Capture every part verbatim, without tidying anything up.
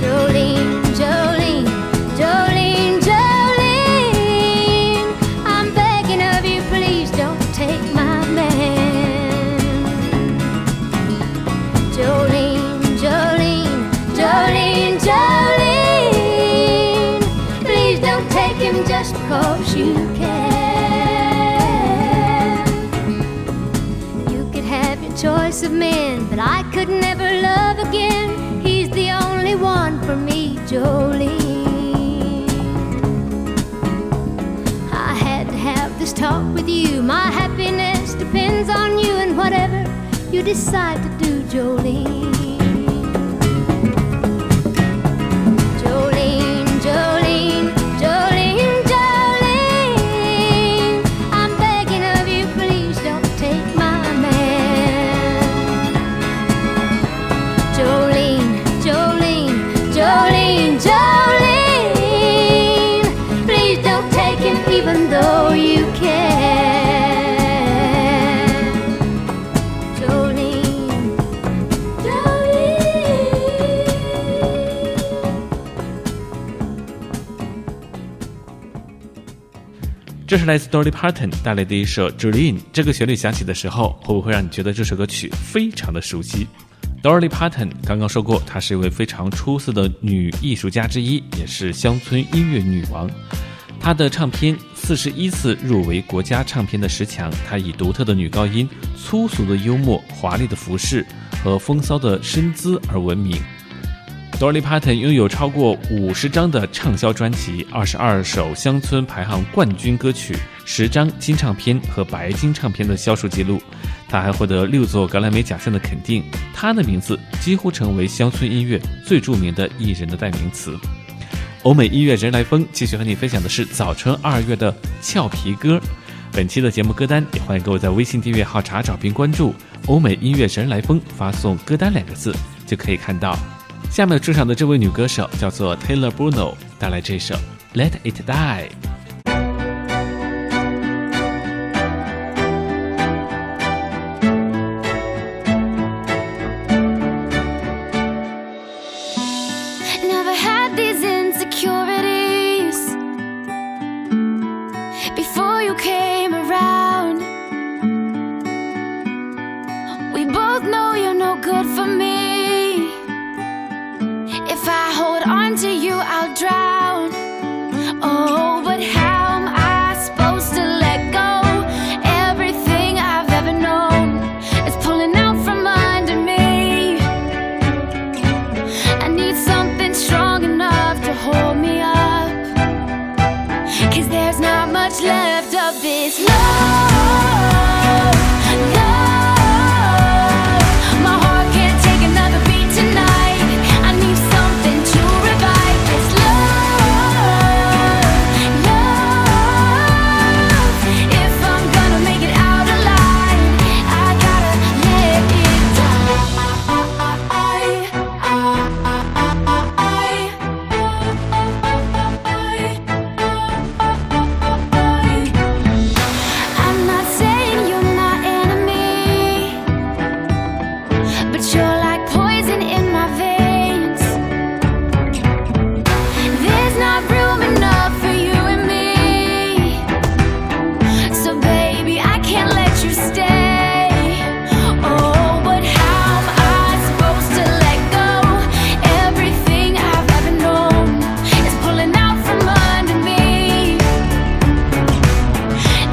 Jolene, Jolene, Jolene, Jolene, I'm begging of you, please don't take my just because you can. You could have your choice of men, but I could never love again. He's the only one for me, Jolene. I had to have this talk with you. My happiness depends on you, and whatever you decide to do, Jolene. Jolene 这是来自 Dolly Parton 带来的一首 Jolene。 这个旋律响起的时候，会不会让你觉得这首歌曲非常的熟悉？ Dolly Parton 刚刚说过，她是一位非常出色的女艺术家之一，也是乡村音乐女王。她的唱片四十一次入围国家唱片的十强。她以独特的女高音、粗俗的幽默、华丽的服饰和风骚的身姿而闻名。Dolly Parton 拥有超过五十张的畅销专辑，二十二首乡村排行冠军歌曲，十张金唱片和白金唱片的销售记录。他还获得六座格莱美奖项的肯定。他的名字几乎成为乡村音乐最著名的艺人的代名词。欧美音乐人来风继续和你分享的是早春二月的俏皮歌。本期的节目歌单，也欢迎各位在微信订阅号查找并关注欧美音乐人来风，发送歌单两个字就可以看到。下面出场的这位女歌手叫做 Taylor Bruno， 带来这首 Let It Die。 Never had these insecurities love is love, love. My heart can't take another beat tonight. I need something to revive this love, love. If I'm gonna make it out alive, I gotta let it die. I'm not saying you're my enemy, but you're like poison in my veins. There's not room enough for you and me. So baby, I can't let you stay. Oh, but how am I supposed to let go? Everything I've ever known is pulling out from under me.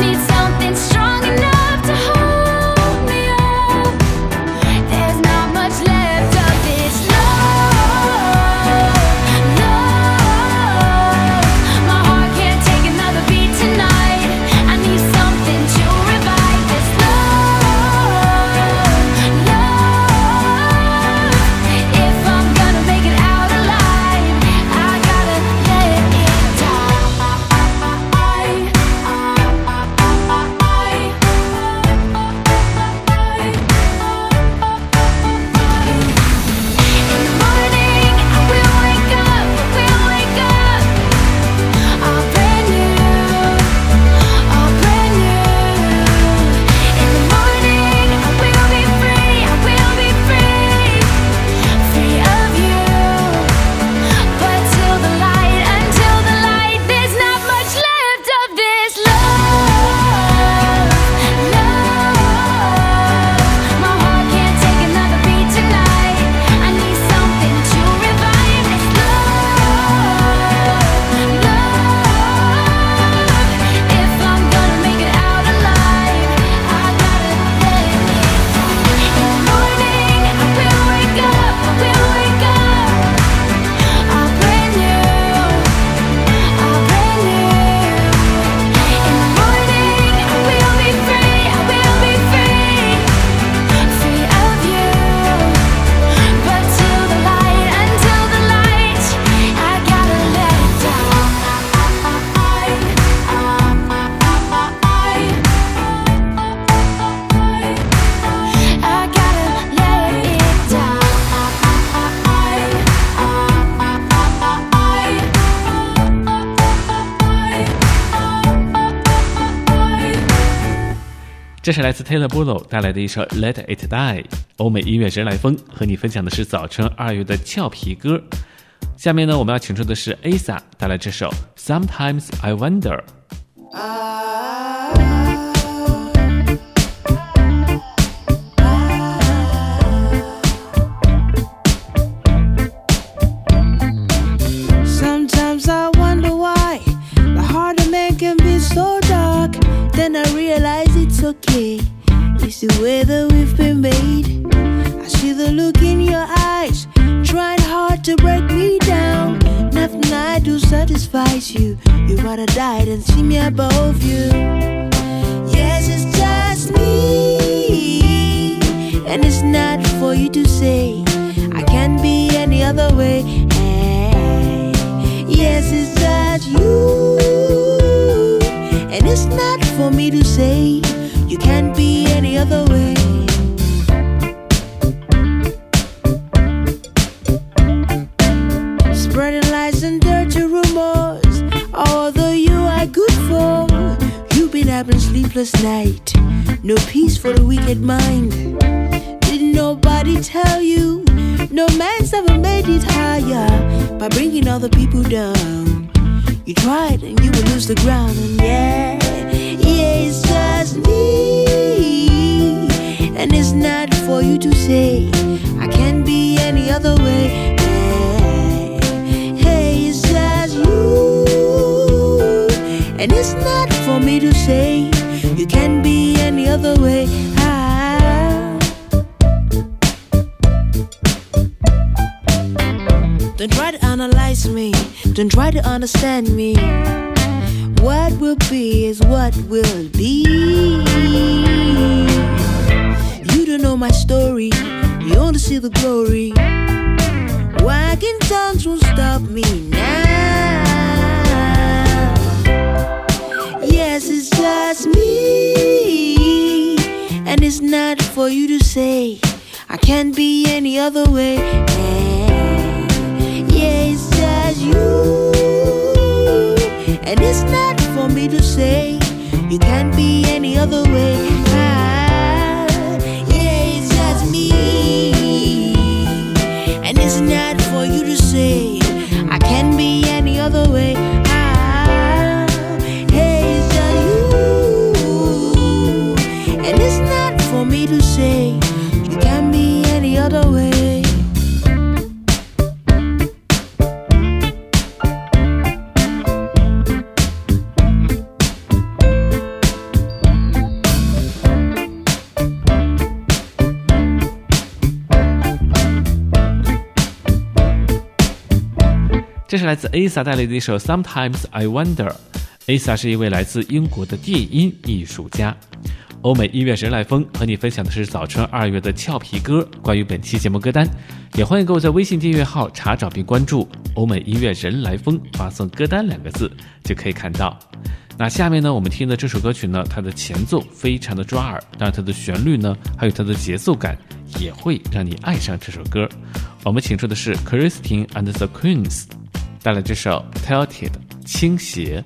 Need something strong enough to hold me up. There's not much left of this love, love. My heart can't take another beat tonight. I need something to revive this love, love. If I'm gonna make it out alive, I gotta let it die. In the morning, I will wake up, will wake up, all brand new, all brand new. In the morning, I will be free, I will be free, free of you. But till the light, until the light, there's not much left of this love, love. My heart can't take another beat tonight. I need something to revive this love, love. If I'm gonna make it out alive, I gotta let it die. In the morning, I will wake up, I will wake up, all brand new, all brand new. In the morning, I will be free, I will be free, free of you. But till the light, until the light, I gotta let it die. I gotta let it die. 这是来自 Taylor Bruno 带来的一首 Let It Die。 欧美音乐人来风和你分享的是早晨二月的俏皮歌。下面呢，我们要请出的是 Asa 带来这首 Sometimes I Wonder。Sometimes I wonder why the heart of man can be so dark. Then I realize it's okay. It's the way that we've been made. I see the look in your eyes, trying hard to break me down. Nothing I do satisfies you. You'd rather die than see me above you. Yes, it's just me, and it's not for you to say. I can't be any other way. Hey, yes, it's just you, and it's not for me to say. You can't be any other way. Spreading lies and dirty rumors, all that you are good for. You've been having sleepless night, no peace for the wicked mind. Didn't nobody tell you? No man's ever made it higher by bringing other people down. You tried and you would lose the ground, and yeah, yeah, it's just me, and it's not for you to say. I can't be any other way. Hey, hey, it's just you, and it's not for me to say. You can't be any other way. Ah. Don't try to analyze me, don't try to understand me. What will be is what will be. You don't know my story, you only see the glory. Wagging tongues won't stop me now. Yes, it's just me, and it's not for you to say I can't be any other way. Yeah, it's just you, and it's not for me to say you can't be any other way. Ah, yeah, it's just me, and it's not for you to say I can't be any other way. Ah, hey, it's just you, and it's not for me to say you can't be any other way.这是来自 Asa 带来的一首 Sometimes I Wonder。 Asa 是一位来自英国的电音艺术家。欧美音乐人来风和你分享的是早春二月的俏皮歌。关于本期节目歌单，也欢迎各位在微信订阅号查找并关注欧美音乐人来风，发送歌单两个字就可以看到。那下面呢，我们听的这首歌曲呢，它的前奏非常的抓耳，但它的旋律呢，还有它的节奏感也会让你爱上这首歌。我们请出的是 Christine and the Queens带来这首 Tilted 倾斜。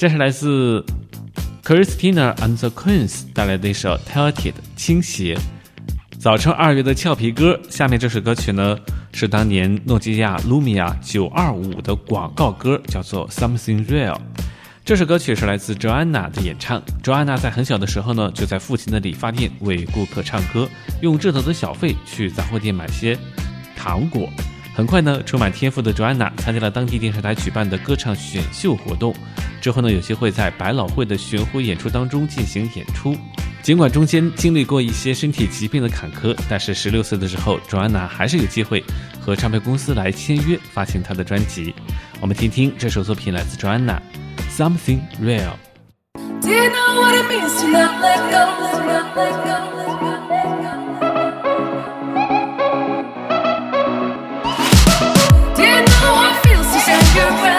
接下来是 Christine and the Queens 带来的一首 Tilted 倾斜。早春二月的俏皮歌，下面这首歌曲呢是当年诺基亚 Lumia 九二五的广告歌，叫做 Something Real。 这首歌曲是来自 Joanna 的演唱。 Joanna 在很小的时候呢，就在父亲的理发店为顾客唱歌，用挣得的小费去杂货店买些糖果。很快呢，充满天赋的 Joanna 参加了当地电视台举办的歌唱选秀活动，之后呢，有机会在百老汇的巡回演出当中进行演出。尽管中间经历过一些身体疾病的坎坷，但是十六岁的时候 Joanna 还是有机会和唱片公司来签约发行她的专辑。我们听听这首作品，来自 Joanna Something Real。 Do you know what it means to not let go, to not let go, to not let go? Do you know what it feels to stand your ground?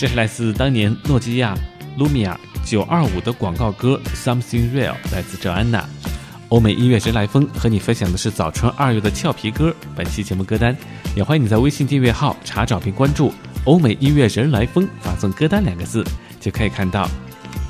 这是来自当年诺基亚 Lumia 九二五的广告歌 Something Real， 来自 Joanna。 欧美音乐人来风和你分享的是早春二月的俏皮歌。本期节目歌单也欢迎你在微信订阅号查找并关注欧美音乐人来风，发送歌单两个字就可以看到。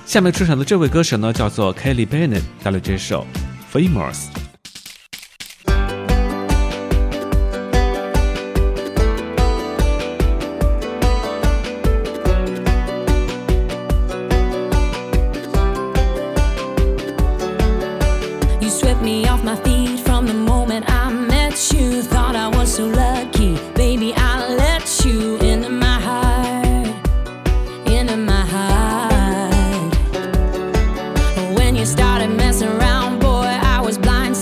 下面出场的这位歌手呢，叫做 Kelly Bennett， 带来这首 Famous。Started messing around, boy, I was blind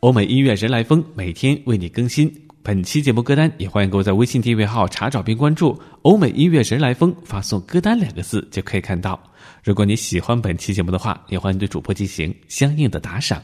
欧美音乐人来风每天为你更新。本期节目歌单也欢迎各位在微信订阅号查找并关注欧美音乐人来风，发送歌单两个字就可以看到。如果你喜欢本期节目的话，也欢迎对主播进行相应的打赏。